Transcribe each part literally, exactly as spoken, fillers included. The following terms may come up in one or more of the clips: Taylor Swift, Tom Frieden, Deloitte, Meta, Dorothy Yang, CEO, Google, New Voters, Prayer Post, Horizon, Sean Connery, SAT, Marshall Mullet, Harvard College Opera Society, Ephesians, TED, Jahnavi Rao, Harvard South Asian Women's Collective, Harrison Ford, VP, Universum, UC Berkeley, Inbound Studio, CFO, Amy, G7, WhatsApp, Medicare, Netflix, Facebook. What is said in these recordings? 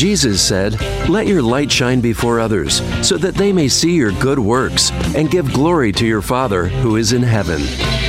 Jesus said, "Let your light shine before others, so that they may see your good works and give glory to your Father who is in heaven."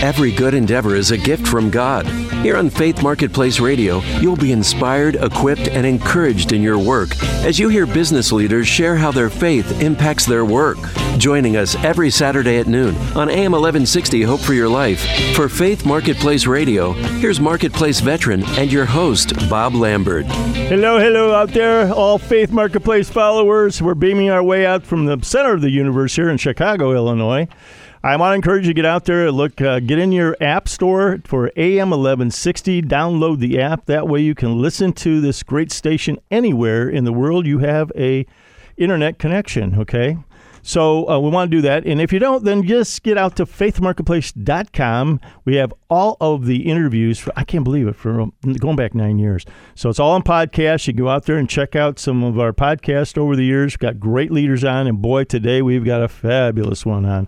Every good endeavor is a gift from God. Here on Faith Marketplace Radio, you'll be inspired, equipped, and encouraged in your work as you hear business leaders share how their faith impacts their work. Joining us every Saturday at noon on A M eleven sixty Hope for Your Life. For Faith Marketplace Radio, here's Marketplace veteran and your host, Bob Lambert. Hello, hello out there, all Faith Marketplace followers. We're beaming our way out from the center of the universe here in Chicago, Illinois. I want to encourage you to get out there and look, uh, get in your app store for A M eleven sixty, download the app. That way you can listen to this great station anywhere in the world you have a internet connection, okay? So uh, we want to do that. And if you don't, then just get out to faith marketplace dot com. We have all of the interviews. For, I can't believe it, for going back nine years. So it's all on podcast. You can go out there and check out some of our podcasts over the years. We've got great leaders on. And boy, today we've got a fabulous one on.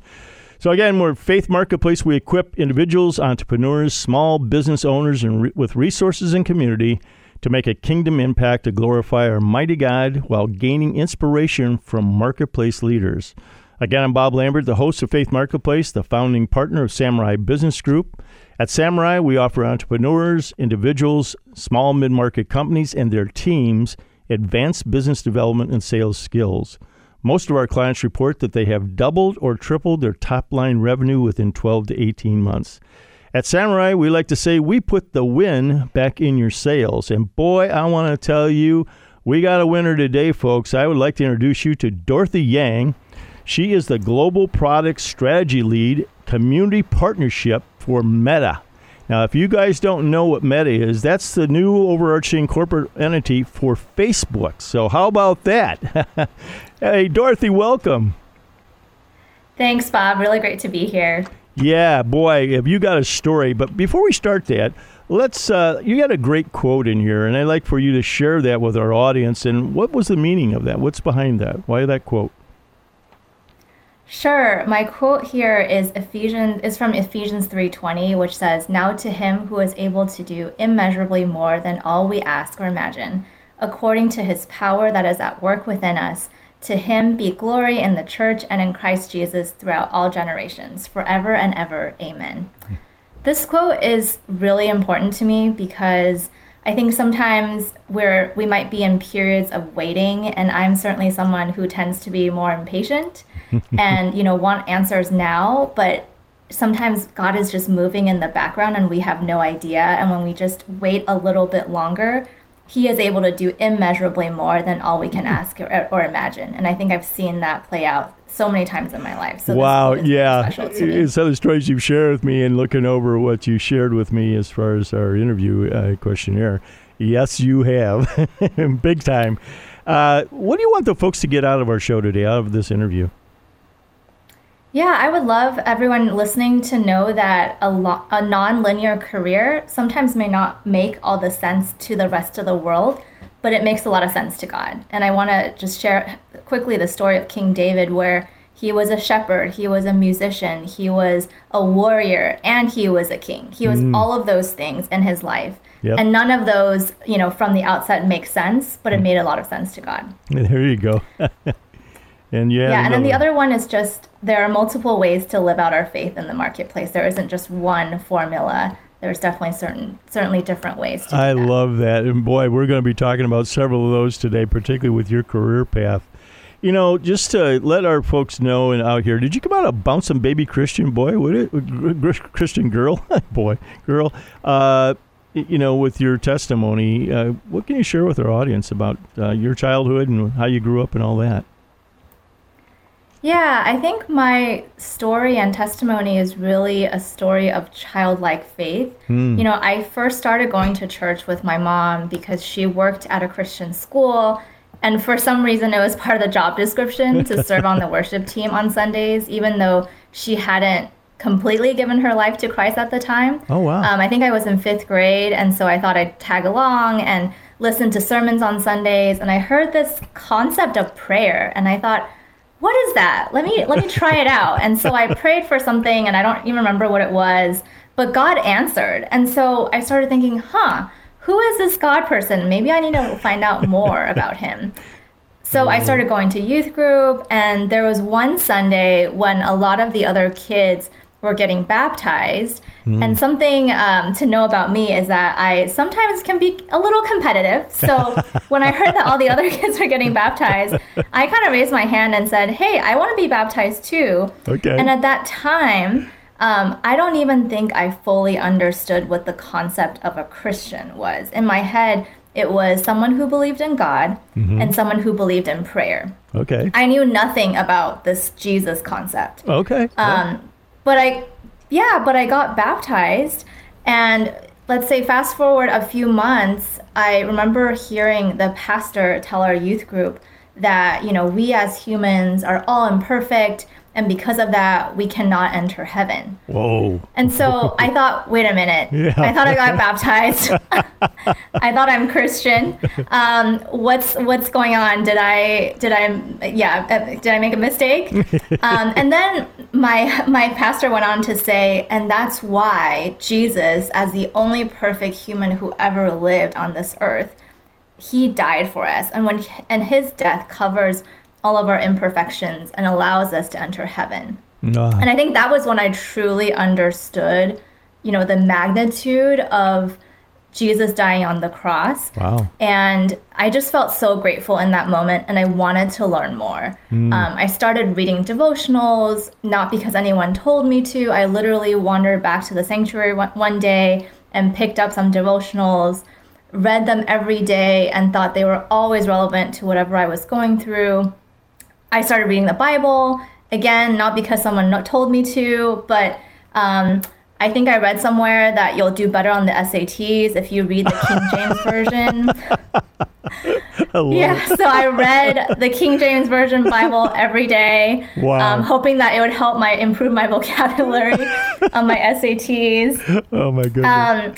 So again, we're Faith Marketplace. We equip individuals, entrepreneurs, small business owners and re- with resources and community to make a kingdom impact to glorify our mighty God while gaining inspiration from marketplace leaders. Again, I'm Bob Lambert, the host of Faith Marketplace, the founding partner of Samurai Business Group. At Samurai, we offer entrepreneurs, individuals, small mid-market companies, and their teams advanced business development and sales skills. Most of our clients report that they have doubled or tripled their top-line revenue within twelve to eighteen months. At Samurai, we like to say we put the win back in your sales. And boy, I want to tell you, we got a winner today, folks. I would like to introduce you to Dorothy Yang. She is the Global Product Strategy Lead Community Partnership for Meta. Now, if you guys don't know what Meta is, that's the new overarching corporate entity for Facebook. So how about that? Hey, Dorothy, welcome. Thanks, Bob. Really great to be here. Yeah, boy, have you got a story. But before we start that, let's uh, you got a great quote in here, and I'd like for you to share that with our audience. And what was the meaning of that? What's behind that? Why that quote? Sure. My quote here is Ephesians is from Ephesians three twenty, which says, "Now to him who is able to do immeasurably more than all we ask or imagine, according to his power that is at work within us, to him be glory in the church and in Christ Jesus throughout all generations, forever and ever. Amen." This quote is really important to me because I think sometimes we're, we might be in periods of waiting, and I'm certainly someone who tends to be more impatient and, you know, want answers now, but sometimes God is just moving in the background and we have no idea. And when we just wait a little bit longer, he is able to do immeasurably more than all we can ask or, or imagine. And I think I've seen that play out so many times in my life. So wow, yeah. It's other stories you've shared with me, and looking over what you shared with me as far as our interview uh, questionnaire. Yes, you have. Big time. Uh, what do you want the folks to get out of our show today, out of this interview? Yeah, I would love everyone listening to know that a, lo- a non-linear career sometimes may not make all the sense to the rest of the world, but it makes a lot of sense to God. And I want to just share quickly the story of King David, where he was a shepherd, he was a musician, he was a warrior, and he was a king. He was mm. all of those things in his life. Yep. And none of those, you know, from the outset make sense, but it made a lot of sense to God. There you go. And yeah, yeah, and then the other one is just there are multiple ways to live out our faith in the marketplace. There isn't just one formula. There's definitely certain, certainly different ways to do that. I love that. And boy, we're going to be talking about several of those today, particularly with your career path. You know, just to let our folks know and out here, did you come out a bouncing baby Christian boy, would it? Christian girl? boy, girl. Uh, you know, with your testimony, uh, what can you share with our audience about uh, your childhood and how you grew up and all that? Yeah, I think my story and testimony is really a story of childlike faith. Mm. You know, I first started going to church with my mom because she worked at a Christian school, and for some reason it was part of the job description to serve on the worship team on Sundays, even though she hadn't completely given her life to Christ at the time. Oh, wow. Um, I think I was in fifth grade, and so I thought I'd tag along and listen to sermons on Sundays, and I heard this concept of prayer, and I thought, what is that? Let me let me try it out. And so I prayed for something, and I don't even remember what it was, but God answered. And so I started thinking, huh, who is this God person? Maybe I need to find out more about him. So I started going to youth group, and there was one Sunday when a lot of the other kids were getting baptized. Mm. And something um, to know about me is that I sometimes can be a little competitive. So when I heard that all the other kids were getting baptized, I kind of raised my hand and said, hey, I want to be baptized too. Okay. And at that time, um, I don't even think I fully understood what the concept of a Christian was. In my head, it was someone who believed in God mm-hmm. and someone who believed in prayer. Okay. I knew nothing about this Jesus concept. Okay. Um, cool. But I, yeah, but I got baptized, and let's say fast forward a few months, I remember hearing the pastor tell our youth group that, you know, we as humans are all imperfect, and because of that, we cannot enter heaven. Whoa. And so I thought, wait a minute. Yeah. I thought I got baptized. I thought I'm Christian. Um, what's what's going on? Did I did I yeah, did I make a mistake? Um, and then my my pastor went on to say, and that's why Jesus, as the only perfect human who ever lived on this earth, he died for us. And when and his death covers all of our imperfections and allows us to enter heaven. Uh-huh. And I think that was when I truly understood, you know, the magnitude of Jesus dying on the cross. Wow. And I just felt so grateful in that moment, and I wanted to learn more. Mm. Um, I started reading devotionals, not because anyone told me to. I literally wandered back to the sanctuary one, one day and picked up some devotionals, read them every day, and thought they were always relevant to whatever I was going through. I started reading the Bible, again, not because someone told me to, but um, I think I read somewhere that you'll do better on the S A Ts if you read the King James Version. I love yeah, it. So I read the King James Version Bible every day, wow. um, hoping that it would help my improve my vocabulary on my S A Ts. Oh, my goodness. Um,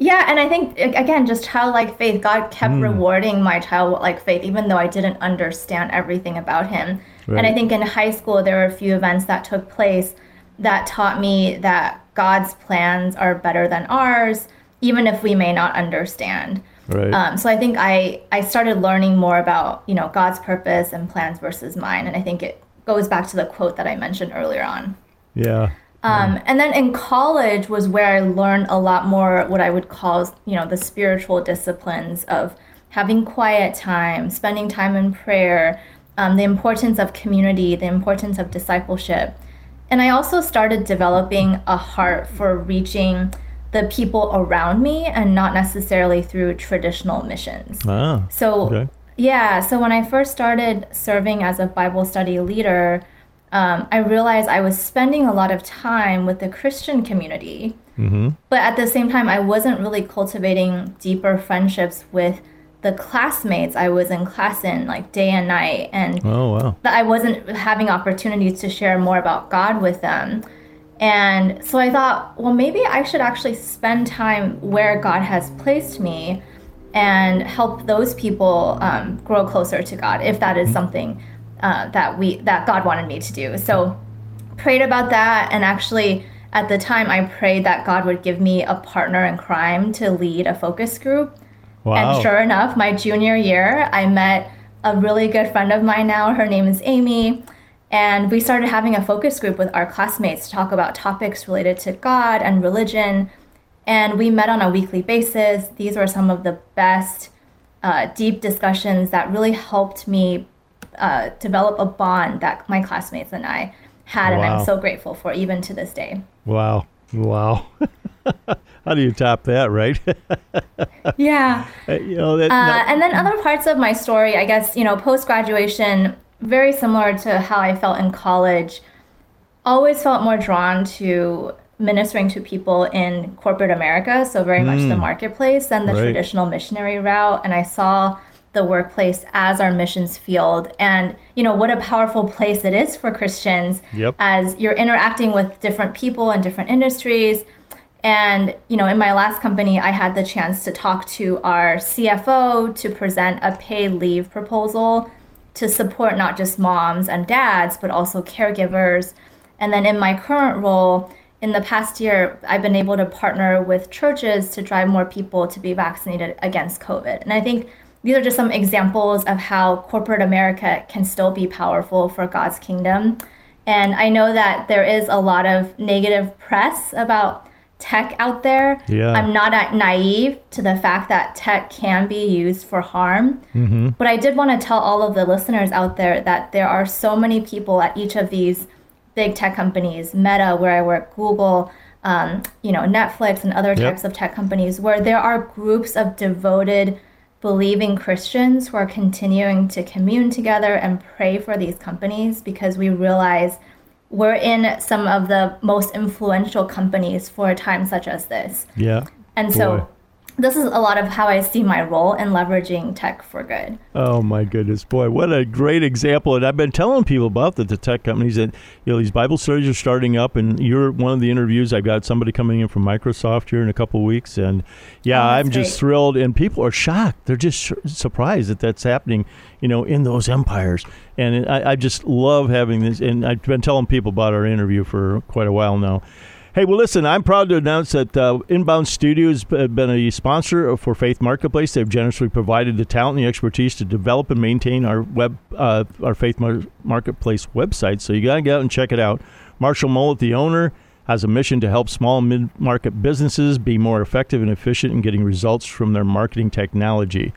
yeah, and I think, again, just childlike faith, God kept mm. rewarding my childlike faith, even though I didn't understand everything about him. Right. And I think in high school, there were a few events that took place that taught me that God's plans are better than ours, even if we may not understand. Right. Um, so I think I, I started learning more about, you know, God's purpose and plans versus mine. And I think it goes back to the quote that I mentioned earlier on. Yeah. Um, and then in college was where I learned a lot more what I would call, you know, the spiritual disciplines of having quiet time, spending time in prayer, um, the importance of community, the importance of discipleship. And I also started developing a heart for reaching the people around me and not necessarily through traditional missions. Ah, so, okay. yeah, so when I first started serving as a Bible study leader, Um, I realized I was spending a lot of time with the Christian community, mm-hmm. but at the same time, I wasn't really cultivating deeper friendships with the classmates I was in class in, like day and night, and oh, wow. that I wasn't having opportunities to share more about God with them. And so I thought, well, maybe I should actually spend time where God has placed me and help those people um, grow closer to God, if that is mm-hmm. something Uh, that we that God wanted me to do. So prayed about that, and actually at the time I prayed that God would give me a partner in crime to lead a focus group. Wow. And sure enough, my junior year, I met a really good friend of mine now. Her name is Amy, and we started having a focus group with our classmates to talk about topics related to God and religion, and we met on a weekly basis. These were some of the best uh, deep discussions that really helped me Uh, develop a bond that my classmates and I had, and wow. I'm so grateful for even to this day. Wow. Wow. How do you top that, right? yeah. Uh, you know, that, uh, no. And then other parts of my story, I guess, you know, post-graduation, very similar to how I felt in college, always felt more drawn to ministering to people in corporate America, so very mm. much the marketplace, than the right. traditional missionary route. And I saw the workplace as our missions field, and you know what a powerful place it is for Christians yep. as you're interacting with different people in different industries. And you know, in my last company, I had the chance to talk to our C F O to present a paid leave proposal to support not just moms and dads but also caregivers. And then in my current role, in the past year, I've been able to partner with churches to drive more people to be vaccinated against COVID. And I think these are just some examples of how corporate America can still be powerful for God's kingdom. And I know that there is a lot of negative press about tech out there. Yeah. I'm not naive to the fact that tech can be used for harm. Mm-hmm. But I did want to tell all of the listeners out there that there are so many people at each of these big tech companies, Meta, where I work, Google, um, you know, Netflix and other types yep. of tech companies, where there are groups of devoted, believing Christians who are continuing to commune together and pray for these companies, because we realize we're in some of the most influential companies for a time such as this. Yeah. And so boy. This is a lot of how I see my role in leveraging tech for good. Oh, my goodness. Boy, what a great example. And I've been telling people about the, the tech companies that, you know, these Bible studies are starting up. And you're one of the interviews. I've got somebody coming in from Microsoft here in a couple of weeks. And, yeah, oh, I'm great. just thrilled. And people are shocked. They're just sh- surprised that that's happening, you know, in those empires. And I, I just love having this. And I've been telling people about our interview for quite a while now. Hey, well, listen, I'm proud to announce that uh, Inbound Studio has been a sponsor for Faith Marketplace. They've generously provided the talent and the expertise to develop and maintain our web, uh, our Faith Mar- Marketplace website. So you got to get out and check it out. Marshall Mullet, the owner, has a mission to help small and mid-market businesses be more effective and efficient in getting results from their marketing technology.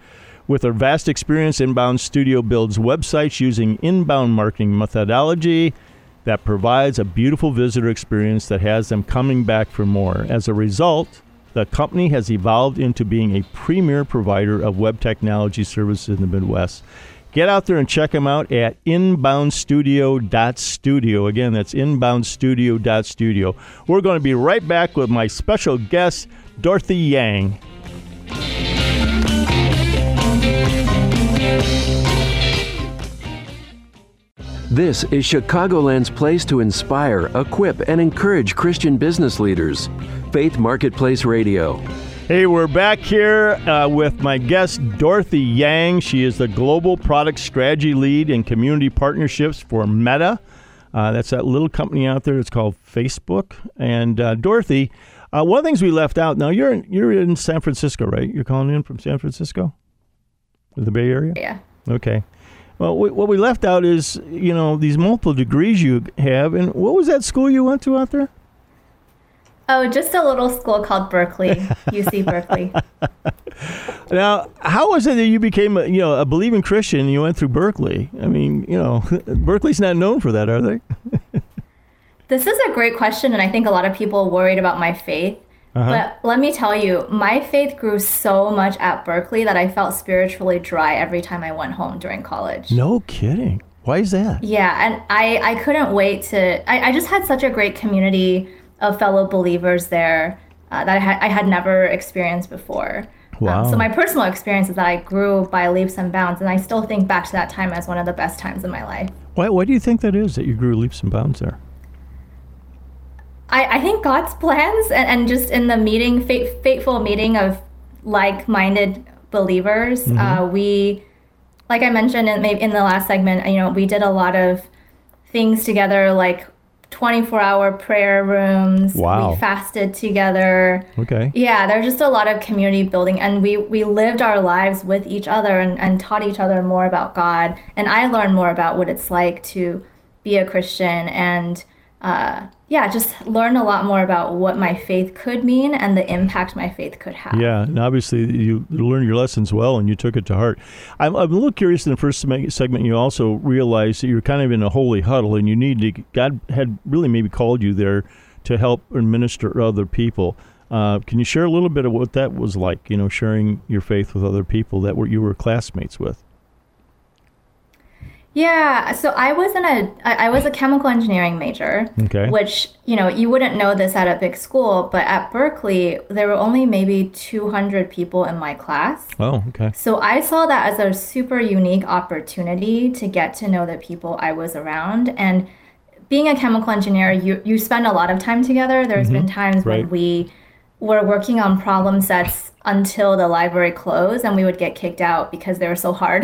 With their vast experience, Inbound Studio builds websites using inbound marketing methodology that provides a beautiful visitor experience that has them coming back for more. As a result, the company has evolved into being a premier provider of web technology services in the Midwest. Get out there and check them out at inbound studio dot studio. Again, that's inbound studio dot studio. We're going to be right back with my special guest, Dorothy Yang. This is Chicagoland's place to inspire, equip, and encourage Christian business leaders. Faith Marketplace Radio. Hey, we're back here uh, with my guest, Dorothy Yang. She is the Global Product Strategy Lead in Community Partnerships for Meta. Uh, that's that little company out there. It's called Facebook. And uh, Dorothy, uh, one of the things we left out, now you're in, you're in San Francisco, right? You're calling in from San Francisco? The Bay Area? Yeah. Okay. Well, we, what we left out is, you know, these multiple degrees you have. And what was that school you went to out there? Oh, just a little school called Berkeley, U C Berkeley. Now, how was it that you became, a, you know, a believing Christian and you went through Berkeley? I mean, you know, Berkeley's not known for that, are they? This is a great question, and I think a lot of people worried about my faith. Uh-huh. But let me tell you, my faith grew so much at Berkeley that I felt spiritually dry every time I went home during college. No kidding. Why is that? Yeah, and I, I couldn't wait to... I, I just had such a great community of fellow believers there uh, that I, ha- I had never experienced before. Wow. Um, so my personal experience is that I grew by leaps and bounds, and I still think back to that time as one of the best times in my life. Why, why do you think that is, that you grew leaps and bounds there? I, I think God's plans and, and just in the meeting, fate, fateful meeting of like-minded believers, mm-hmm. uh, we, like I mentioned in, in the last segment, you know, we did a lot of things together, like twenty-four hour prayer rooms. Wow. We fasted together. Okay. Yeah, there's just a lot of community building, and we, we lived our lives with each other and, and taught each other more about God. And I learned more about what it's like to be a Christian and... Uh, yeah, just learn a lot more about what my faith could mean and the impact my faith could have. Yeah, and obviously you learned your lessons well and you took it to heart. I'm, I'm a little curious in the first segment, you also realized that you're kind of in a holy huddle and you need to, God had really maybe called you there to help and minister to other people. Uh, can you share a little bit of what that was like, you know, sharing your faith with other people that were you were classmates with? Yeah, so I was in a I was a chemical engineering major, okay. which, you know, you wouldn't know this at a big school, but at Berkeley, there were only maybe two hundred people in my class. Oh, okay. So I saw that as a super unique opportunity to get to know the people I was around. And being a chemical engineer, you, you spend a lot of time together. There's mm-hmm. been times right. when we were working on problem sets until the library closed, and we would get kicked out because they were so hard.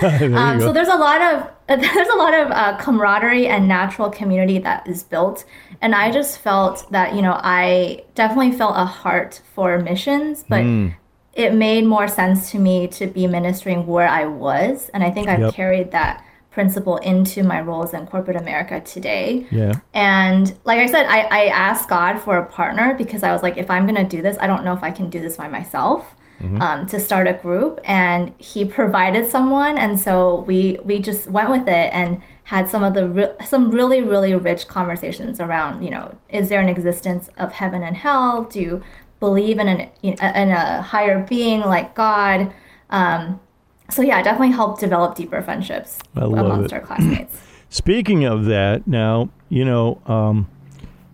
there um, so there's a lot of there's a lot of uh, camaraderie and natural community that is built. And I just felt that, you know, I definitely felt a heart for missions, but mm. it made more sense to me to be ministering where I was. And I think I've yep. carried that principle into my roles in corporate America today. Yeah. And like I said, I, I asked God for a partner because I was like, if I'm going to do this, I don't know if I can do this by myself, mm-hmm. um, to start a group. And he provided someone. And so we, we just went with it and had some of the re- some really, really rich conversations around, you know, is there an existence of heaven and hell? Do you believe in an, in a higher being like God? Um, So yeah, it definitely helped develop deeper friendships amongst it. our classmates. Speaking of that, now, you know, um,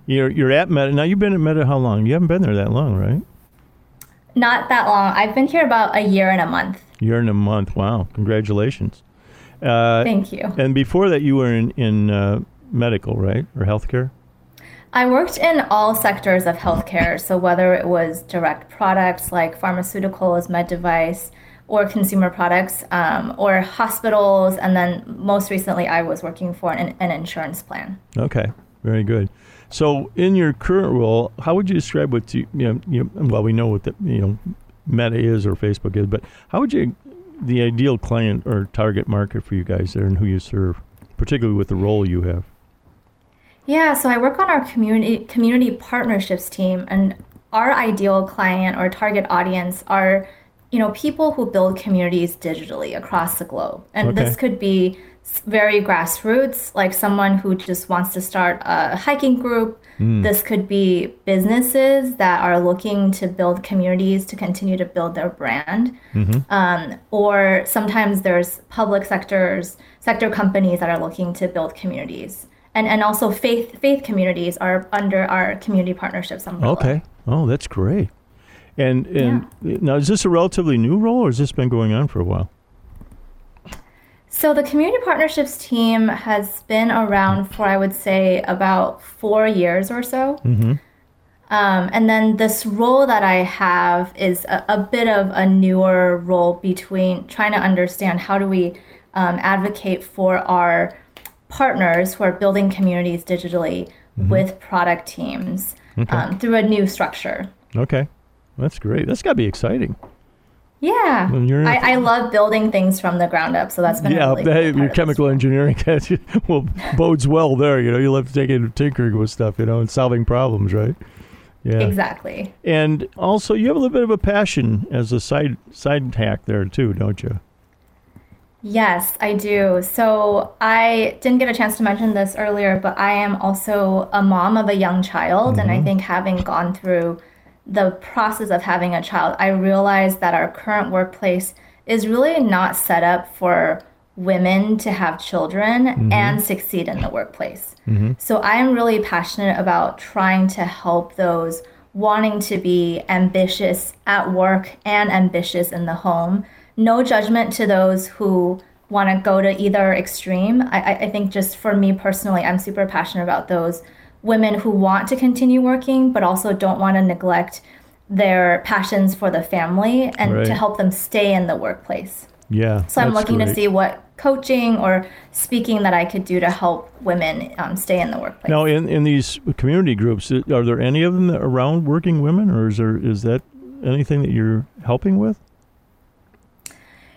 you're you're at Meta. Now, you've been at Meta how long? You haven't been there that long, right? Not that long. I've been here about a year and a month. Year and a month. Wow. Congratulations. Uh, Thank you. And before that, you were in, in uh, medical, right? Or healthcare? I worked in all sectors of healthcare. So whether it was direct products like pharmaceuticals, med device, or consumer products, um, or hospitals, and then most recently I was working for an, an insurance plan. Okay, very good. So in your current role, how would you describe what you, you know, you, well, we know what the, you know, Meta is or Facebook is, but how would you, the ideal client or target market for you guys there and who you serve, particularly with the role you have? Yeah, so I work on our community community partnerships team, and our ideal client or target audience are, you know, people who build communities digitally across the globe. And okay. this could be very grassroots, like someone who just wants to start a hiking group. Mm. This could be businesses that are looking to build communities to continue to build their brand. Mm-hmm. Um, or sometimes there's public sectors, sector companies that are looking to build communities. And and also faith faith communities are under our community partnerships umbrella. Okay. Oh, that's great. And and yeah. now, is this a relatively new role, or has this been going on for a while? So the community partnerships team has been around for, I would say, about four years or so. Mm-hmm. Um, and then this role that I have is a, a bit of a newer role between trying to understand how do we um, advocate for our partners who are building communities digitally mm-hmm. with product teams okay. um, through a new structure. Okay. That's great. That's got to be exciting. Yeah. I, I love building things from the ground up, so that's been yeah, a really Yeah, cool your chemical engineering well, bodes well there. You know, you love taking tinkering with stuff, you know, and solving problems, right? Yeah. Exactly. And also, you have a little bit of a passion as a side side hack there, too, don't you? Yes, I do. So I didn't get a chance to mention this earlier, but I am also a mom of a young child, mm-hmm. and I think having gone through the process of having a child, I realized that our current workplace is really not set up for women to have children mm-hmm. and succeed in the workplace. Mm-hmm. So I'm really passionate about trying to help those wanting to be ambitious at work and ambitious in the home. No judgment to those who want to go to either extreme. I, I think just for me personally, I'm super passionate about those women who want to continue working, but also don't want to neglect their passions for the family and right. to help them stay in the workplace. Yeah. So I'm looking great. to see what coaching or speaking that I could do to help women um, stay in the workplace. Now, in, in these community groups, are there any of them around working women, or is there is that anything that you're helping with?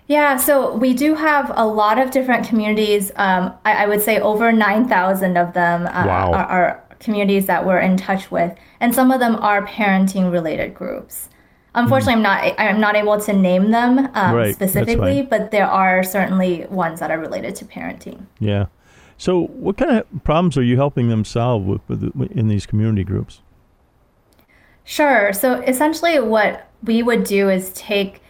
Yeah, so we do have a lot of different communities. Um, I, I would say over nine thousand of them uh, wow. are, are communities that we're in touch with, and some of them are parenting related groups. Unfortunately, mm. I'm not I'm not able to name them um, right. specifically, but there are certainly ones that are related to parenting. Yeah. So what kind of problems are you helping them solve with, with in these community groups? Sure. So essentially what we would do is take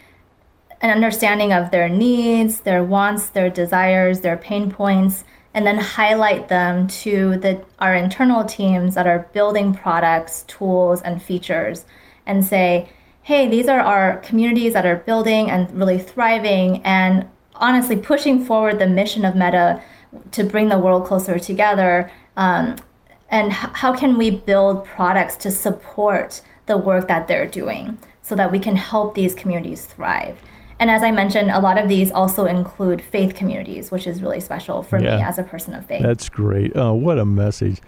an understanding of their needs, their wants, their desires, their pain points, and then highlight them to the our internal teams that are building products, tools, and features, and say, hey, these are our communities that are building and really thriving and honestly pushing forward the mission of Meta to bring the world closer together. Um, and h- how can we build products to support the work that they're doing so that we can help these communities thrive. And as I mentioned, a lot of these also include faith communities, which is really special for yeah, me as a person of faith. That's great. Oh, what a message.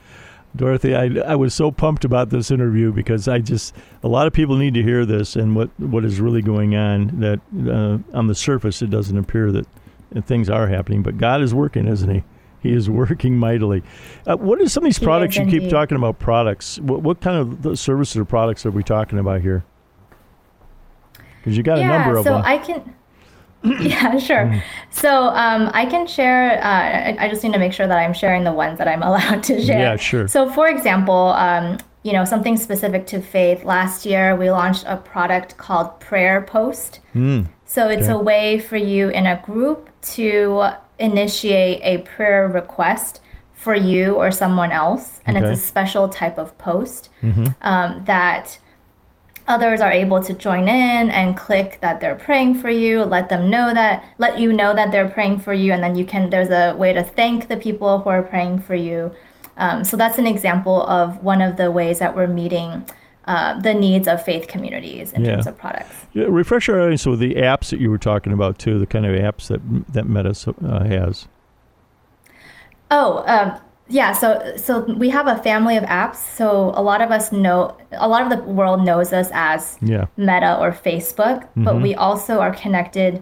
Dorothy, I, I was so pumped about this interview because I just, a lot of people need to hear this and what, what is really going on, that uh, on the surface it doesn't appear that things are happening, but God is working, isn't he? He is working mightily. Uh, what are some of these he products you keep talking about? Products. What, what kind of services or products are we talking about here? Because you got yeah, a number of so them. Yeah, so I can... Yeah, sure. So um, I can share, uh, I, I just need to make sure that I'm sharing the ones that I'm allowed to share. Yeah, sure. So for example, um, you know, something specific to faith, last year we launched a product called Prayer Post. Mm. So it's okay. a way for you in a group to initiate a prayer request for you or someone else. And okay. it's a special type of post mm-hmm. um, that... Others are able to join in and click that they're praying for you, let them know that, let you know that they're praying for you, and then you can, there's a way to thank the people who are praying for you. Um, so that's an example of one of the ways that we're meeting uh, the needs of faith communities in yeah. terms of products. Yeah, refresh our audience with the apps that you were talking about too, the kind of apps that that Meta uh, has. Oh, um, Yeah, so so we have a family of apps. So a lot of us know, a lot of the world knows us as yeah. Meta or Facebook, mm-hmm. but we also are connected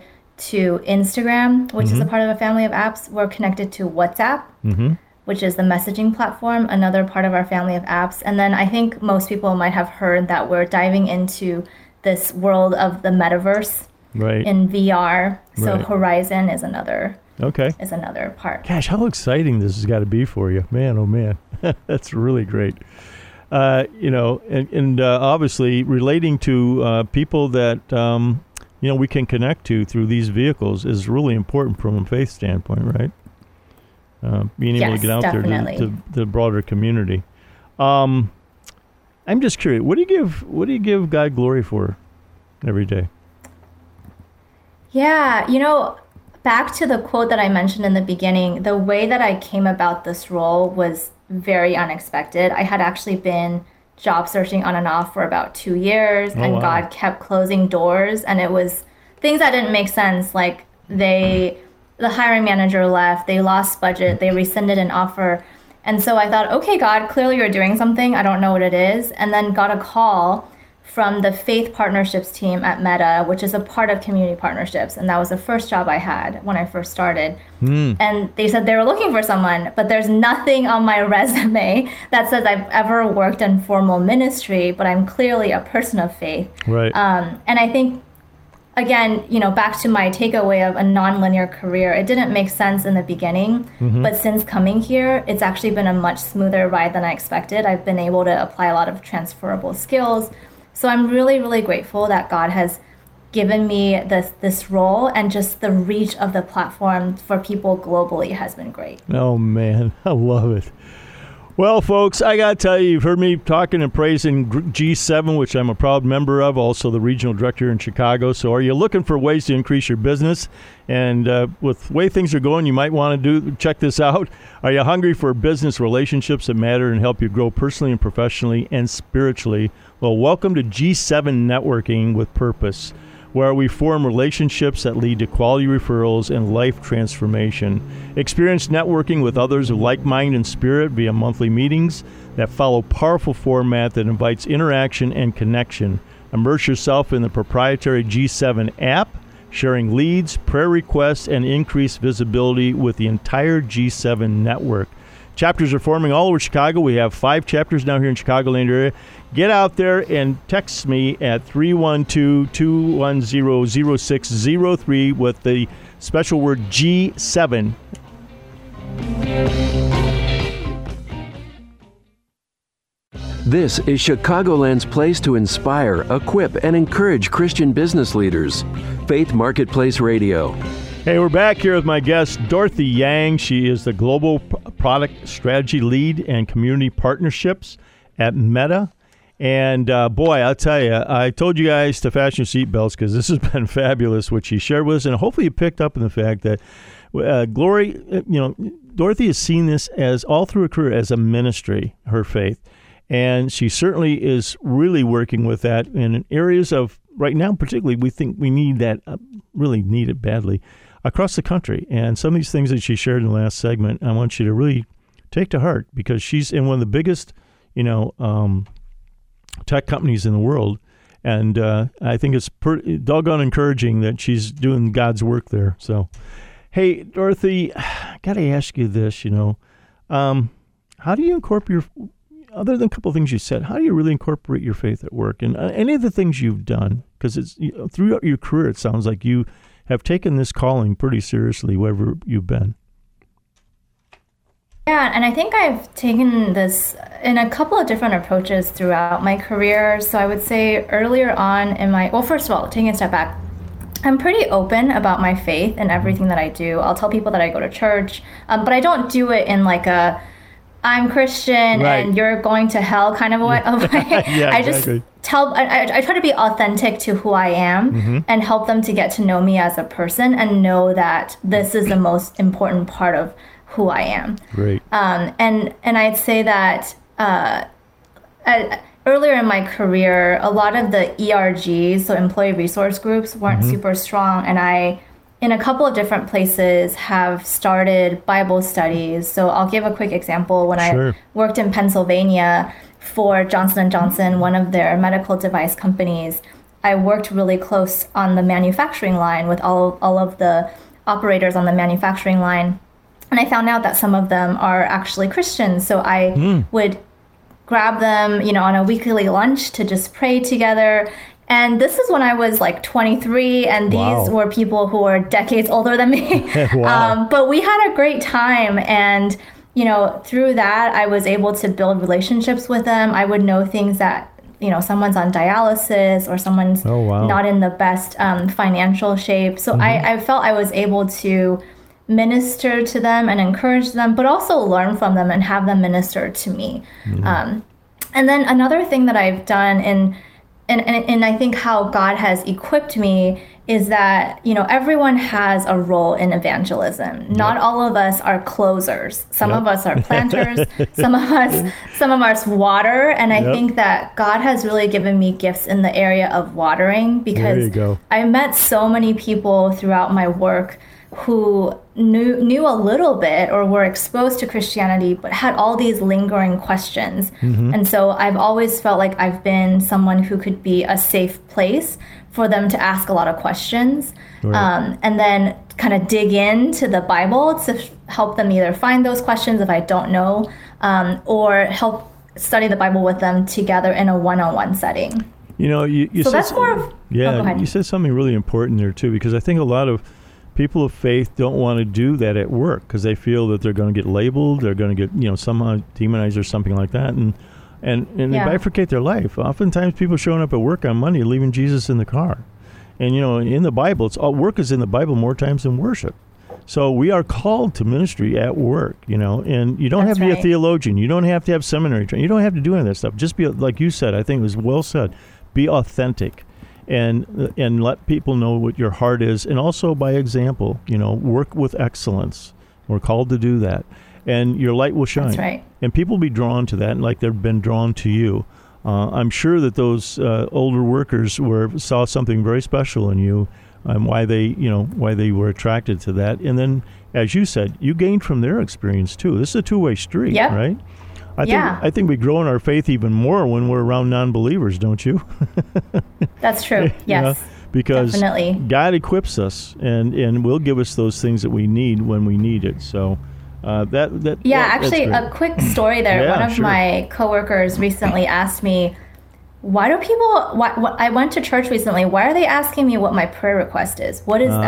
to Instagram, which mm-hmm. is a part of a family of apps. We're connected to WhatsApp, mm-hmm. which is the messaging platform, another part of our family of apps. And then I think most people might have heard that we're diving into this world of the metaverse right. in V R. So right. Horizon is another Okay. is another part. Gosh, how exciting this has got to be for you. Man, oh man, that's really great. Uh, you know, and, and uh, obviously relating to uh, people that, um, you know, we can connect to through these vehicles is really important from a faith standpoint, right? Uh, being able yes, to get out definitely. there to, to the broader community. Um, I'm just curious, what do you give, what do you give God glory for every day? Yeah, you know, back to the quote that I mentioned in the beginning, the way that I came about this role was very unexpected. I had actually been job searching on and off for about two years, oh, and wow. God kept closing doors, and it was things that didn't make sense. Like they, the hiring manager left, they lost budget, they rescinded an offer. And so I thought, okay, God, clearly you're doing something. I don't know what it is. And then got a call from the faith partnerships team at Meta, which is a part of community partnerships. And that was the first job I had when I first started. Mm. And they said they were looking for someone, but there's nothing on my resume that says I've ever worked in formal ministry, but I'm clearly a person of faith. Right. Um, and I think, again, you know, back to my takeaway of a nonlinear career, it didn't make sense in the beginning, mm-hmm. but since coming here, it's actually been a much smoother ride than I expected. I've been able to apply a lot of transferable skills. So I'm really, really grateful that God has given me this this role, and just the reach of the platform for people globally has been great. Oh, man, I love it. Well, folks, I got to tell you, you've heard me talking and praising G seven, which I'm a proud member of, also the regional director in Chicago. So are you looking for ways to increase your business? And uh, with the way things are going, you might want to do check this out. Are you hungry for business relationships that matter and help you grow personally and professionally and spiritually? Well, welcome to G seven Networking with Purpose, where we form relationships that lead to quality referrals and life transformation. Experience networking with others of like mind and spirit via monthly meetings that follow a powerful format that invites interaction and connection. Immerse yourself in the proprietary G seven app, sharing leads, prayer requests, and increased visibility with the entire G seven network. Chapters are forming all over Chicago. We have five chapters now here in Chicagoland area. Get out there and text me at three one two, two one zero, zero six zero three with the special word G seven. This is Chicagoland's place to inspire, equip, and encourage Christian business leaders. Faith Marketplace Radio. Hey, we're back here with my guest, Dorothy Yang. She is the Global Product Strategy Lead and Community Partnerships at Meta. And uh, boy, I'll tell you, I told you guys to fasten your seatbelts because this has been fabulous what she shared with us. And hopefully you picked up on the fact that uh, Glory, you know, Dorothy has seen this as all through her career as a ministry, her faith. And she certainly is really working with that in areas of, right now particularly, we think we need that, uh, really need it badly, across the country. And some of these things that she shared in the last segment, I want you to really take to heart, because she's in one of the biggest, you know, um, tech companies in the world. And uh, I think it's per- doggone encouraging that she's doing God's work there. So, hey, Dorothy, I got to ask you this, you know, um, how do you incorporate your... Other than a couple of things you said, how do you really incorporate your faith at work? And any of the things you've done, because it's, you know, throughout your career, it sounds like you have taken this calling pretty seriously, wherever you've been. Yeah, and I think I've taken this in a couple of different approaches throughout my career. So I would say earlier on in my, well, first of all, taking a step back, I'm pretty open about my faith and everything that I do. I'll tell people that I go to church, um, but I don't do it in like a, I'm Christian right. and you're going to hell kind of a way. yeah, I just exactly. tell, I, I try to be authentic to who I am mm-hmm. and help them to get to know me as a person and know that this is the most important part of who I am. Great. Um, and, and I'd say that uh, at, earlier in my career, a lot of the E R Gs, so employee resource groups, weren't mm-hmm. super strong. And I in a couple of different places have started Bible studies. So I'll give a quick example. When sure. I worked in Pennsylvania for Johnson and Johnson, one of their medical device companies, I worked really close on the manufacturing line with all, all of the operators on the manufacturing line. And I found out that some of them are actually Christians. So I mm. would grab them, you know, on a weekly lunch to just pray together. And this is when I was like twenty-three, and these wow. were people who were decades older than me. wow. um, but we had a great time. And, you know, through that, I was able to build relationships with them. I would know things that, you know, someone's on dialysis or someone's oh, wow. not in the best um, financial shape. So mm-hmm. I, I felt I was able to minister to them and encourage them, but also learn from them and have them minister to me. Mm-hmm. Um, and then another thing that I've done in And, and and I think how God has equipped me is that, you know, everyone has a role in evangelism. Yep. Not all of us are closers. Some yep. of us are planters. some of us, some of us water. And I yep. think that God has really given me gifts in the area of watering, because there you go. I met so many people throughout my work who knew knew a little bit or were exposed to Christianity, but had all these lingering questions. Mm-hmm. And so I've always felt like I've been someone who could be a safe place for them to ask a lot of questions, right. um, and then kind of dig into the Bible to f- help them either find those questions if I don't know, um, or help study the Bible with them together in a one-on-one setting. You know, you, you so said that's more of, yeah, oh, you said something really important there too, because I think a lot of people of faith don't want to do that at work because they feel that they're going to get labeled, they're going to get, you know, somehow demonized or something like that, and and, and yeah. they bifurcate their life. Oftentimes people showing up at work on Monday leaving Jesus in the car. And, you know, in the Bible, it's all, work is in the Bible more times than worship. So we are called to ministry at work, you know, and you don't That's have to right. be a theologian. You don't have to have seminary training. You don't have to do any of that stuff. Just be, like you said, I think it was well said, be authentic. And and let people know what your heart is, and also by example, you know, work with excellence. We're called to do that, and your light will shine. That's right. And people will be drawn to that, and like they've been drawn to you. Uh, I'm sure that those uh, older workers were saw something very special in you, and um, why they, you know, why they were attracted to that. And then, as you said, you gained from their experience too. This is a two-way street, yep. right? I yeah. think I think we grow in our faith even more when we're around non-believers, don't you? That's true. Yes. You know, because definitely. God equips us and, and will give us those things that we need when we need it. So uh, that that yeah, that, actually, a quick story there. yeah, One of sure. my coworkers recently asked me, "Why do people? Why, why I went to church recently? Why are they asking me what my prayer request is? What is ah,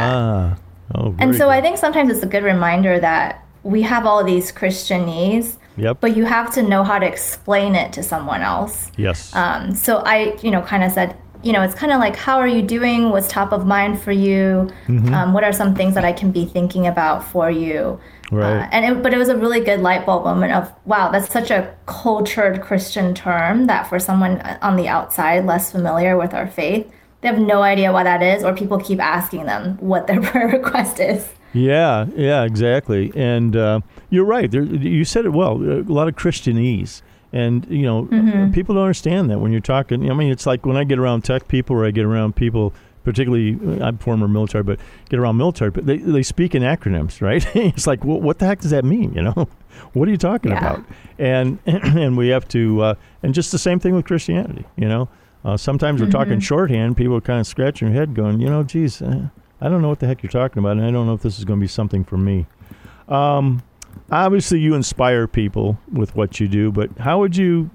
that?" Oh, and so good. I think sometimes it's a good reminder that we have all these Christian needs. Yep. But you have to know how to explain it to someone else. Yes. Um, so I, you know, kind of said, you know, it's kind of like, how are you doing? What's top of mind for you? Mm-hmm. Um, what are some things that I can be thinking about for you? Right. Uh, and it, but it was a really good light bulb moment of, wow, that's such a cultured Christian term that for someone on the outside, less familiar with our faith, they have no idea what that is, or people keep asking them what their prayer request is. Yeah, yeah, exactly. And uh, you're right. There, you said it well, a lot of Christianese. And, you know, mm-hmm. people don't understand that when you're talking. I mean, it's like when I get around tech people or I get around people, particularly, I'm former military, but get around military, but they, they speak in acronyms, right? It's like, well, what the heck does that mean, you know? What are you talking yeah. about? And and we have to, uh, and just the same thing with Christianity, you know? Uh, sometimes we're mm-hmm. talking shorthand, people are kind of scratching their head going, you know, geez, uh, I don't know what the heck you're talking about, and I don't know if this is going to be something for me. Um Obviously, you inspire people with what you do, but how would you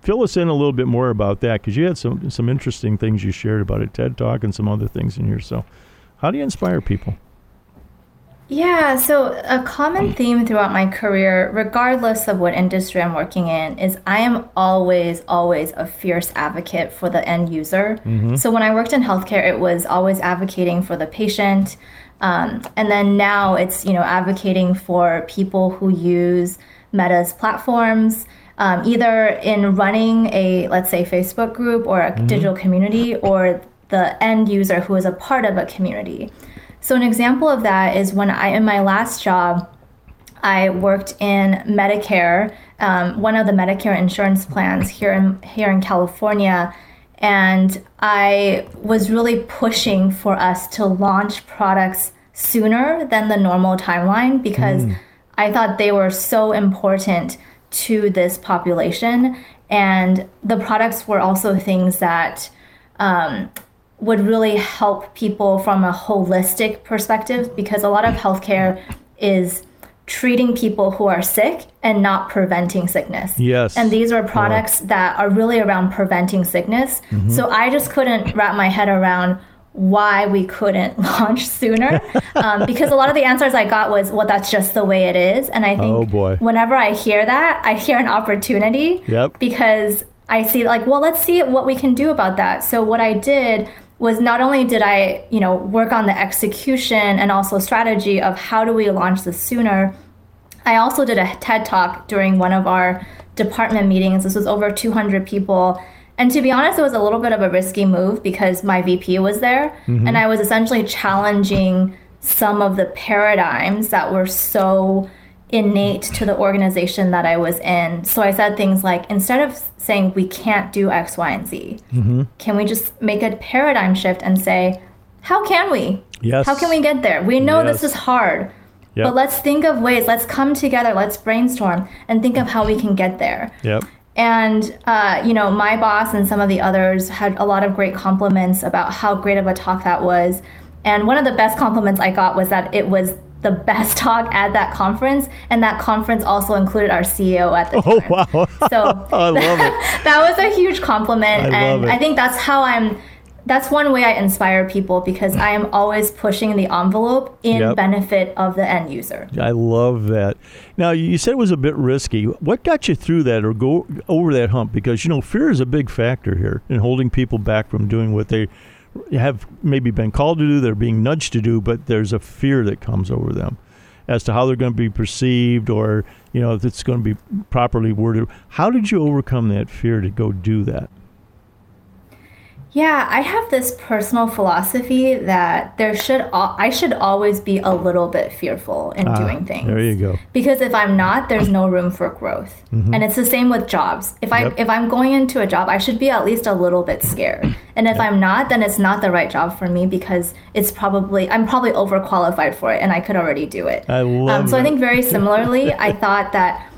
fill us in a little bit more about that? Because you had some some interesting things you shared about it, TED Talk and some other things in here. So how do you inspire people? Yeah, so a common theme throughout my career, regardless of what industry I'm working in, is I am always, always a fierce advocate for the end user. Mm-hmm. So when I worked in healthcare, it was always advocating for the patient. Um, and then now it's, you know, advocating for people who use Meta's platforms, um, either in running a, let's say, Facebook group or a mm-hmm. digital community, or the end user who is a part of a community. So an example of that is when I, in my last job, I worked in Medicare, um, one of the Medicare insurance plans here in, here in California. And I was really pushing for us to launch products sooner than the normal timeline, because mm. I thought they were so important to this population. And the products were also things that um, would really help people from a holistic perspective, because a lot of healthcare is treating people who are sick and not preventing sickness. Yes. And these are products oh. that are really around preventing sickness. Mm-hmm. So I just couldn't wrap my head around why we couldn't launch sooner. um, because a lot of the answers I got was, well, that's just the way it is. And I think oh boy. whenever I hear that, I hear an opportunity, yep. because I see like, well, let's see what we can do about that. So what I did was not only did I, you know, work on the execution and also strategy of how do we launch this sooner, I also did a TED Talk during one of our department meetings. This was over two hundred people. And to be honest, it was a little bit of a risky move because my V P was there. Mm-hmm. And I was essentially challenging some of the paradigms that were so innate to the organization that I was in. So I said things like, instead of saying we can't do X, Y, and Z, mm-hmm. can we just make a paradigm shift and say, how can we? Yes. How can we get there? We know yes. this is hard, yep. but let's think of ways, let's come together, let's brainstorm and think of how we can get there. Yep. And, uh, you know, my boss and some of the others had a lot of great compliments about how great of a talk that was. And one of the best compliments I got was that it was the best talk at that conference, and that conference also included our C E O at the time. Oh, wow. So I love it. That was a huge compliment, I and I think that's how I'm, that's one way I inspire people, because I am always pushing the envelope in yep. benefit of the end user. I love that. Now, you said it was a bit risky. What got you through that or go over that hump? Because, you know, fear is a big factor here in holding people back from doing what they have maybe been called to do, they're being nudged to do, but there's a fear that comes over them as to how they're going to be perceived, or, you know, if it's going to be properly worded. How did you overcome that fear to go do that? Yeah, I have this personal philosophy that there should al- I should always be a little bit fearful in ah, doing things. There you go. Because if I'm not, there's no room for growth. Mm-hmm. And it's the same with jobs. If I yep. if I'm going into a job, I should be at least a little bit scared. And if yep. I'm not, then it's not the right job for me, because it's probably I'm probably overqualified for it and I could already do it. I love um, so that. I think very similarly, I thought that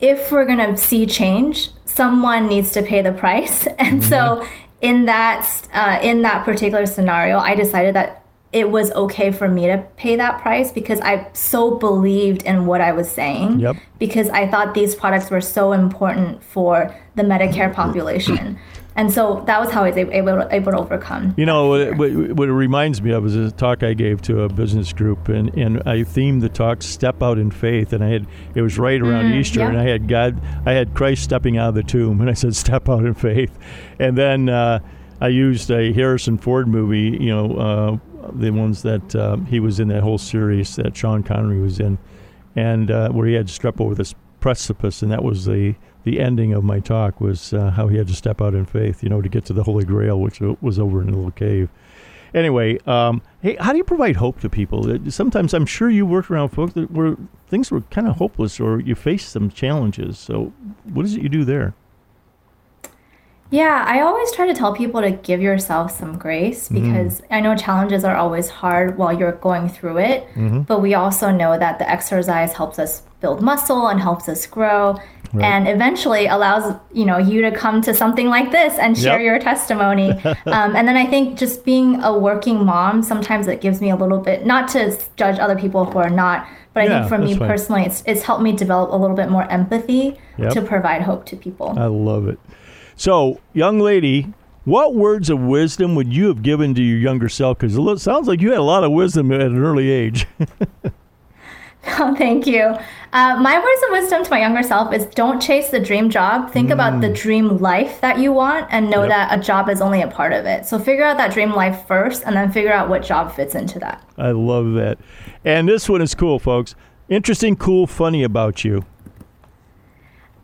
if we're going to see change, someone needs to pay the price. And mm-hmm. so In that uh, in that particular scenario, I decided that it was okay for me to pay that price, because I so believed in what I was saying, yep. because I thought these products were so important for the Medicare population. And so that was how I was able to, able to overcome. You know, what it, what it reminds me of is a talk I gave to a business group, and, and I themed the talk "Step Out in Faith," and I had it was right around mm, Easter, yeah. and I had God, I had Christ stepping out of the tomb, and I said, "Step out in faith," and then uh, I used a Harrison Ford movie, you know, uh, the ones that uh, he was in, that whole series that Sean Connery was in, and uh, where he had to step over this precipice, and that was the. The ending of my talk was uh, how he had to step out in faith, you know, to get to the Holy Grail, which was over in a little cave. Anyway, um, hey, how do you provide hope to people? Sometimes I'm sure you worked around folks that were things were kind of hopeless, or you faced some challenges. So what is it you do there? Yeah, I always try to tell people to give yourself some grace, because mm. I know challenges are always hard while you're going through it, mm-hmm. but we also know that the exercise helps us build muscle and helps us grow, right. and eventually allows, you know, you to come to something like this and share yep. your testimony. um, and then I think just being a working mom, sometimes it gives me a little bit, not to judge other people who are not, but I yeah, think for me right. personally, it's, it's helped me develop a little bit more empathy yep. to provide hope to people. I love it. So, young lady, what words of wisdom would you have given to your younger self? Because it sounds like you had a lot of wisdom at an early age. Oh, thank you. Uh, my words of wisdom to my younger self is don't chase the dream job. Think mm. about the dream life that you want, and know yep. that a job is only a part of it. So figure out that dream life first, and then figure out what job fits into that. I love that. And this one is cool, folks. Interesting, cool, funny about you.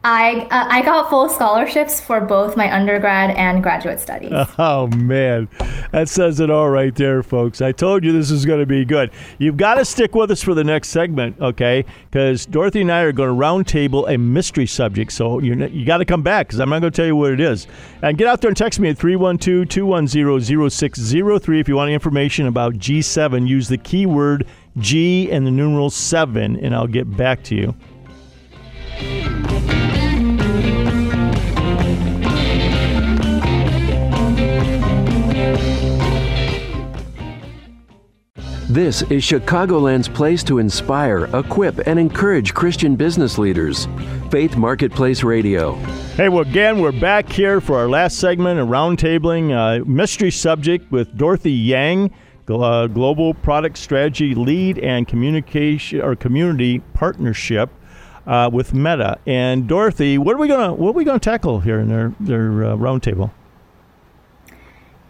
I uh, I got full scholarships for both my undergrad and graduate studies. Oh, man. That says it all right there, folks. I told you this is going to be good. You've got to stick with us for the next segment, okay? Because Dorothy and I are going to roundtable a mystery subject. So you're not, you got to come back, because I'm not going to tell you what it is. And get out there and text me at three one two, two one zero, zero six zero three if you want information about G seven. Use the keyword G and the numeral seven, and I'll get back to you. This is Chicagoland's place to inspire, equip, and encourage Christian business leaders. Faith Marketplace Radio. Hey, well, again, we're back here for our last segment of roundtabling uh, mystery subject with Dorothy Yang, uh, Global Product Strategy Lead and Communication or Community Partnership uh, with Meta. And Dorothy, what are we gonna what are we gonna tackle here in their their uh, roundtable?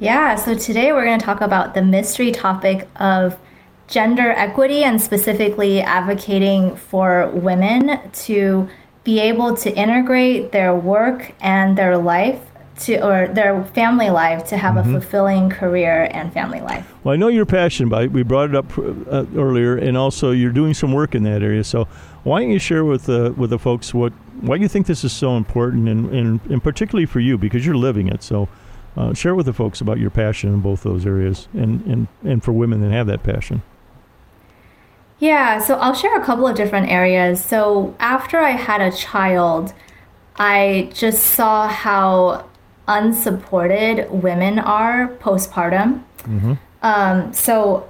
Yeah, so today we're going to talk about the mystery topic of gender equity, and specifically advocating for women to be able to integrate their work and their life to or their family life to have mm-hmm. a fulfilling career and family life. Well, I know you're passionate about it. We brought it up uh, earlier, and also you're doing some work in that area. So why don't you share with the, with the folks what why you think this is so important, and, and, and particularly for you, because you're living it. So Uh, share with the folks about your passion in both those areas, and, and, and for women that have that passion. Yeah, so I'll share a couple of different areas. So after I had a child, I just saw how unsupported women are postpartum. Mm-hmm. Um, so,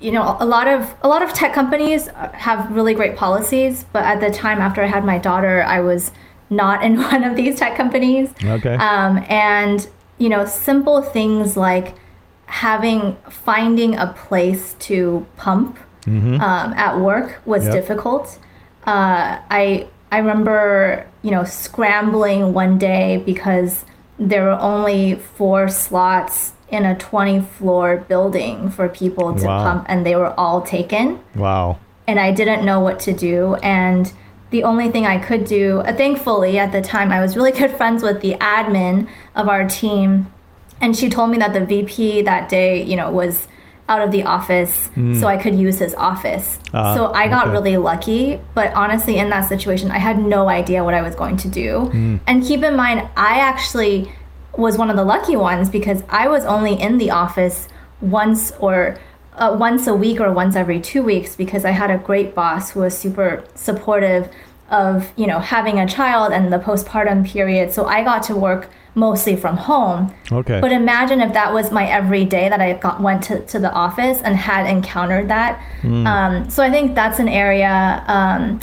you know, a lot of a lot of tech companies have really great policies, but at the time after I had my daughter, I was not in one of these tech companies. Okay. Um, and you know, simple things like having, finding a place to pump mm-hmm. um, at work was yep. difficult. Uh, I I remember, you know, scrambling one day because there were only four slots in a twenty floor building for people to wow. pump, and they were all taken. Wow. And I didn't know what to do. And the only thing I could do, uh, thankfully at the time, I was really good friends with the admin of our team. And she told me that the V P that day, you know, was out of the office, mm. so I could use his office. Uh, so I got okay. really lucky. But honestly, in that situation, I had no idea what I was going to do. Mm. And keep in mind, I actually was one of the lucky ones, because I was only in the office once or Uh, once a week or once every two weeks, because I had a great boss who was super supportive of, you know, having a child and the postpartum period. So I got to work mostly from home. Okay. But imagine if that was my every day that I got, went to, to the office and had encountered that. Mm. Um, so I think that's an area. Um,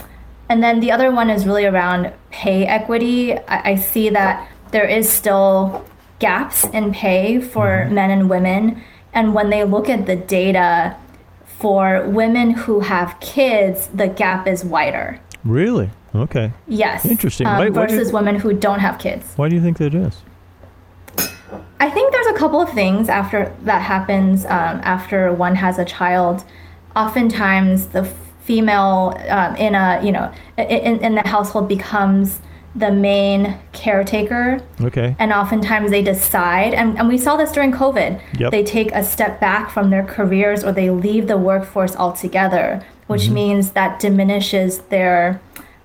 and then the other one is really around pay equity. I, I see that there is still gaps in pay for mm. men and women. And when they look at the data for women who have kids, the gap is wider. Really? Okay. Yes. Interesting. Um, why, why versus you, women who don't have kids. Why do you think that is? I think there's a couple of things after that happens, um, after one has a child. Oftentimes the female um, in a, you know, in, in the household becomes the main caretaker. Okay. And oftentimes they decide, and, and we saw this during COVID, yep. they take a step back from their careers or they leave the workforce altogether, which mm-hmm. means that diminishes their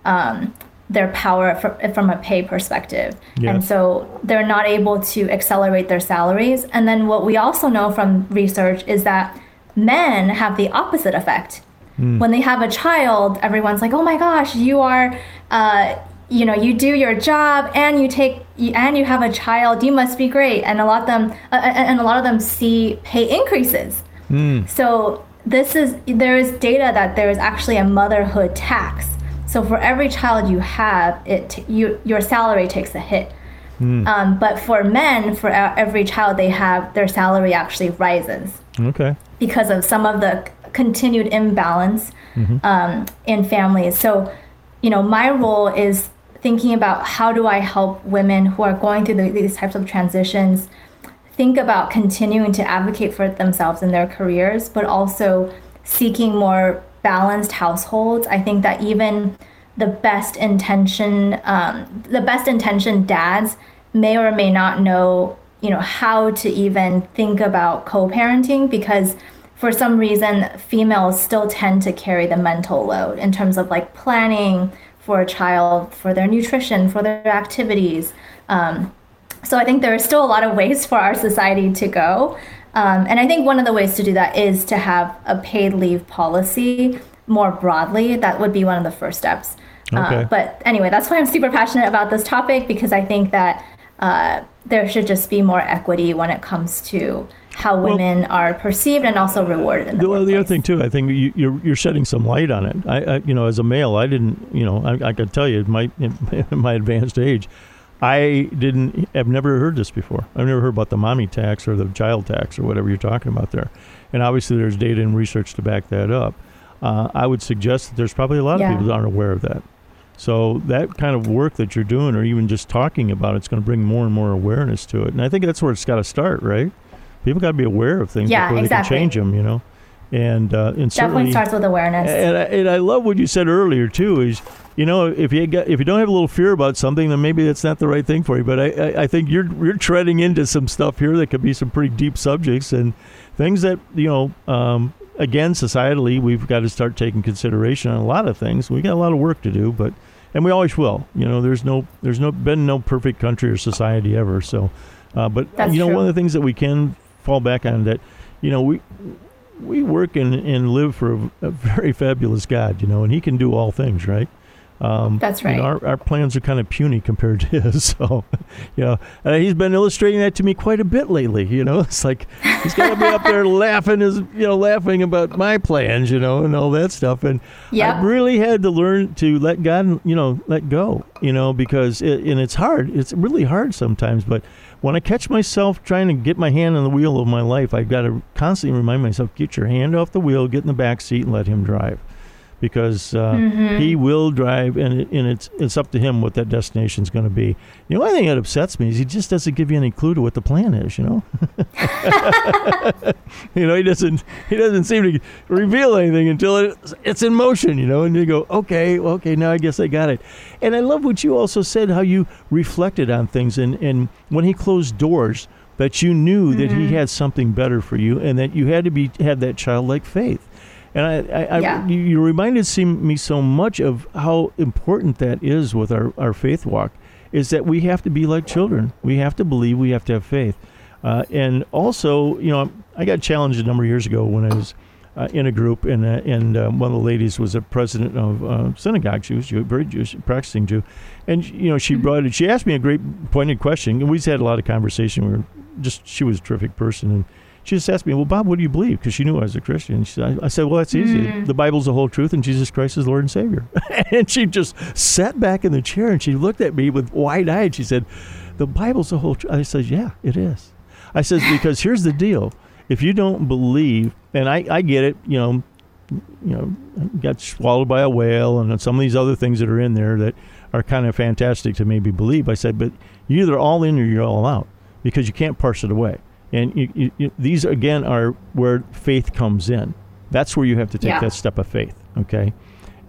um, their power for, from a pay perspective. Yes. And so they're not able to accelerate their salaries. And then what we also know from research is that men have the opposite effect. Mm. When they have a child, everyone's like, oh my gosh, you are... Uh, you know, you do your job and you take and you have a child, you must be great. And a lot of them uh, and a lot of them see pay increases. Mm. So this is there is data that there is actually a motherhood tax. So for every child you have, it you your salary takes a hit. Mm. Um, but for men, for every child they have, their salary actually rises. Okay. Because of some of the continued imbalance mm-hmm. um, in families. So, you know, my role is thinking about how do I help women who are going through the, these types of transitions think about continuing to advocate for themselves in their careers, but also seeking more balanced households. I think that even the best intention, um, the best intention dads may or may not know, you know, how to even think about co-parenting because for some reason, females still tend to carry the mental load in terms of like planning for a child, for their nutrition, for their activities. Um, so I think there are still a lot of ways for our society to go. Um, and I think one of the ways to do that is to have a paid leave policy more broadly. That would be one of the first steps. Okay. Uh, but anyway, that's why I'm super passionate about this topic, because I think that uh, there should just be more equity when it comes to how women well, are perceived and also rewarded. In the well, workplace. The other thing too, I think you, you're you're shedding some light on it. I, I, you know, as a male, I didn't, you know, I, I could tell you, my in my advanced age, I didn't, I've never heard this before. I've never heard about the mommy tax or the child tax or whatever you're talking about there. And obviously, there's data and research to back that up. Uh, I would suggest that there's probably a lot yeah. of people that aren't aware of that. So that kind of work that you're doing, or even just talking about it, it's going to bring more and more awareness to it. And I think that's where it's got to start, right? People got to be aware of things yeah, before exactly. they can change them, you know. And uh, and definitely starts with awareness. And I, and I love what you said earlier too. Is you know if you got, if you don't have a little fear about something, then maybe that's not the right thing for you. But I, I, I think you're you're treading into some stuff here that could be some pretty deep subjects and things that you know. Um, again, societally, we've got to start taking consideration on a lot of things. We got a lot of work to do, but and we always will. You know, there's no there's no been no perfect country or society ever. So, uh, but that's you know true. One of the things that we can fall back on that, you know, we we work and, and live for a, a very fabulous God, you know, and he can do all things, right? Um, That's right. You know, our, our plans are kind of puny compared to his. So, you know, uh, he's been illustrating that to me quite a bit lately, you know. It's like he's got to be up there laughing, his, you know, laughing about my plans, you know, and all that stuff. And yep. I really had to learn to let God, you know, let go, you know, because, it, and it's hard. It's really hard sometimes, but when I catch myself trying to get my hand on the wheel of my life, I've got to constantly remind myself, get your hand off the wheel, get in the back seat and let him drive. Because uh, mm-hmm. he will drive, and it, and it's it's up to him what that destination is going to be. The only thing that upsets me is he just doesn't give you any clue to what the plan is. You know, you know he doesn't he doesn't seem to reveal anything until it's, it's in motion. You know, and you go, okay, okay, now I guess I got it. And I love what you also said, how you reflected on things, and, and when he closed doors, that you knew mm-hmm. that he had something better for you, and that you had to be had that childlike faith. And I, I, yeah. I, you reminded me so much of how important that is with our, our faith walk, is that we have to be like children. We have to believe. We have to have faith. Uh, and also, you know, I got challenged a number of years ago when I was uh, in a group, and uh, and uh, one of the ladies was a president of uh, synagogue. She was a very Jewish, practicing Jew. And, you know, she brought it. She asked me a great pointed question, and we just had a lot of conversation. We were just she was a terrific person, and she just asked me, well, Bob, what do you believe? Because she knew I was a Christian. She, I, I said, well, that's easy. Mm. The Bible's the whole truth, and Jesus Christ is Lord and Savior. And she just sat back in the chair, and she looked at me with wide eyes. She said, the Bible's the whole truth. I said, yeah, it is. I said, because here's the deal. If you don't believe, and I, I get it, you know, you know, got swallowed by a whale and some of these other things that are in there that are kind of fantastic to maybe believe. I said, but you're either all in or you're all out, because you can't parse it away. And you, you, you, these, again, are where faith comes in. That's where you have to take yeah. that step of faith, okay?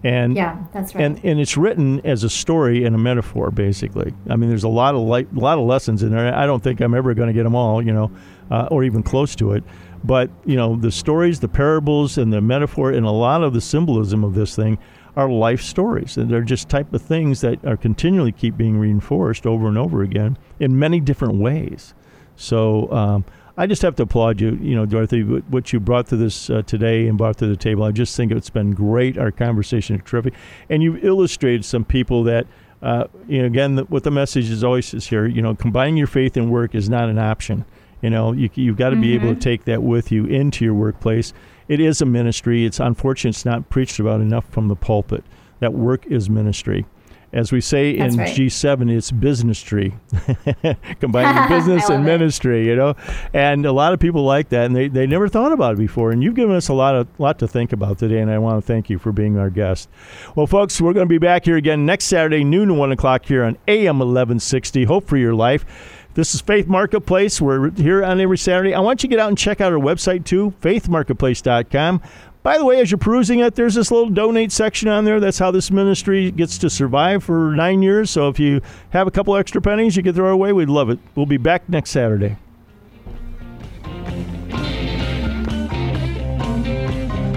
And, yeah, that's right. And, and it's written as a story and a metaphor, basically. I mean, there's a lot of light, lot of lessons in there. I don't think I'm ever going to get them all, you know, uh, or even close to it. But, you know, the stories, the parables, and the metaphor, and a lot of the symbolism of this thing are life stories. And they're just type of things that are continually keep being reinforced over and over again in many different ways. So um, I just have to applaud you, you know, Dorothy, what you brought to this uh, today and brought to the table. I just think it's been great. Our conversation is terrific. And you've illustrated some people that, uh, you know, again, the, what the message is always is here, you know, combining your faith and work is not an option. You know, you, you've got to mm-hmm. be able to take that with you into your workplace. It is a ministry. It's unfortunate it's not preached about enough from the pulpit. That work is ministry. As we say That's in right. G seven, it's business-try, combining business and ministry, it. you know. And a lot of people like that, and they, they never thought about it before. And you've given us a lot of lot to think about today, and I want to thank you for being our guest. Well, folks, we're going to be back here again next Saturday, noon to one o'clock here on A M eleven sixty, Hope for Your Life. This is Faith Marketplace. We're here on every Saturday. I want you to get out and check out our website, too, faith marketplace dot com. By the way, as you're perusing it, there's this little donate section on there. That's how this ministry gets to survive for nine years. So if you have a couple extra pennies you can throw away, we'd love it. We'll be back next Saturday.